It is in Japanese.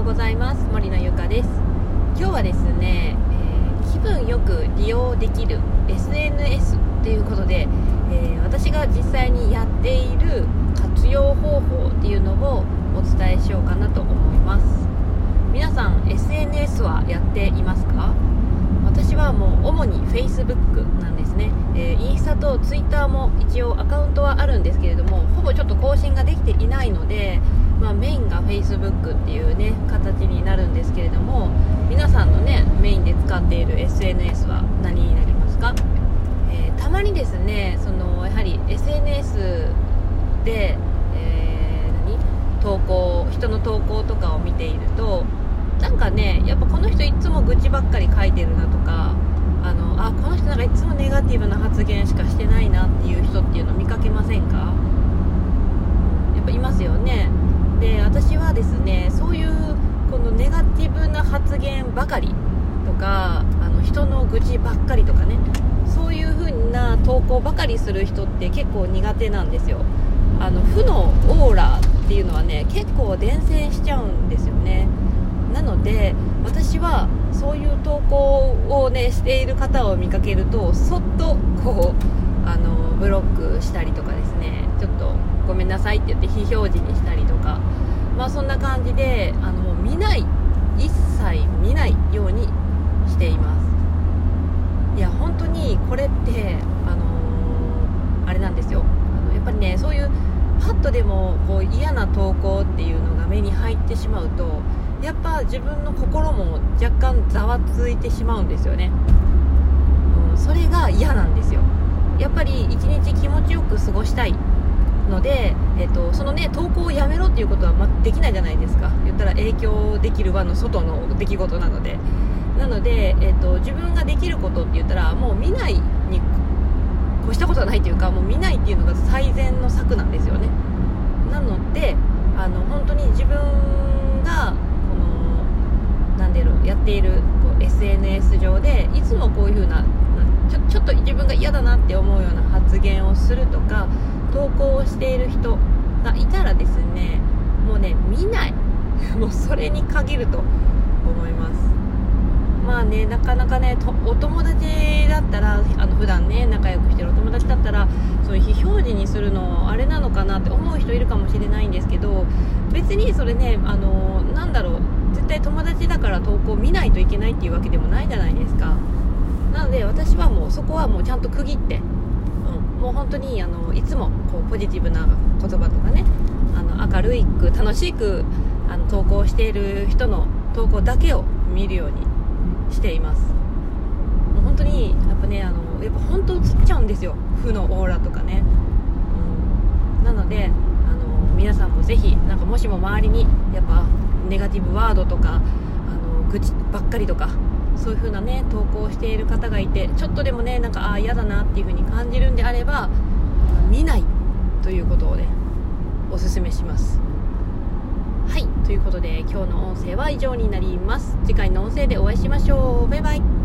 ようございます。森のゆかです。今日はですね、気分よく利用できる SNS ということで、私が実際にやっている活用方法っていうのをお伝えしようかなと思います。皆さん SNS はやっていますか？私はもう主に Facebook なんですね。インスタと Twitter も一応アカウントはあるんですけれども、ほぼちょっと更新ができていないので、メインが Facebook っていうね形になるんですけれども、皆さんのねメインで使っている SNS は何になりますか？たまにですね、やはり SNS で、人の投稿とかを見ていると、なんかねやっぱこの人いつも愚痴ばっかり書いてるなとか、この人なんかいつもネガティブな発言しかしてないなっていう人っていうの見かけませんか？やっぱいますよね。で、私はですね、そういうこのネガティブな発言ばかりとか、人の愚痴ばっかりとかね、そういう風な投稿ばかりする人って結構苦手なんですよ。負のオーラっていうのはね結構伝染しちゃうんですよね。なので私はそういう投稿をねしている方を見かけると、そっとこうブロックしたりとかですね、ちょっとごめんなさいって言って非表示にしたりとか、そんな感じで見ない、一切見ないようにしています。いや本当にこれってあれなんですよ。やっぱりね、そういうパッとでもこう嫌な投稿っていうのが目に入ってしまうと、やっぱ自分の心も若干ざわついてしまうんですよね。それが嫌なんですよ。やっぱり一日気持ちよく過ごしたいので、そのね投稿をやめろっていうことはできないじゃないですか。言ったら影響できる輪の外の出来事なので、自分ができることって言ったら、もう見ないに越したことはないというか、もう見ないっていうのが最善の策なんですよね。なので本当に自分がやっているSNS 上でいつもこういう風なちょっと自分が嫌だなって思うような発言をするとか投稿をしている人がいたらですね、もうね見ない、もうそれに限ると思います。なかなかねお友達だったら普段ね仲良くしてるお友達だったら、そういう非表示にするのあれなのかなって思う人いるかもしれないんですけど、別にそれね絶対友達だから投稿見ないといけないっていうわけでもないじゃないですか。なので私はもうそこはもうちゃんと区切って、もう本当にいつもこうポジティブな言葉とかね、明るく楽しく投稿している人の投稿だけを見るようにしています。もう本当にやっぱねやっぱ本当映っちゃうんですよ、負のオーラとかね。なので皆さんもぜひもしも周りにやっぱネガティブワードとか愚痴ばっかりとかそういう風なね投稿している方がいて、ちょっとでもね嫌だなっていう風に感じるんであれば、見ないということをねおすすめします。はい、ということで今日の音声は以上になります。次回の音声でお会いしましょう。バイバイ。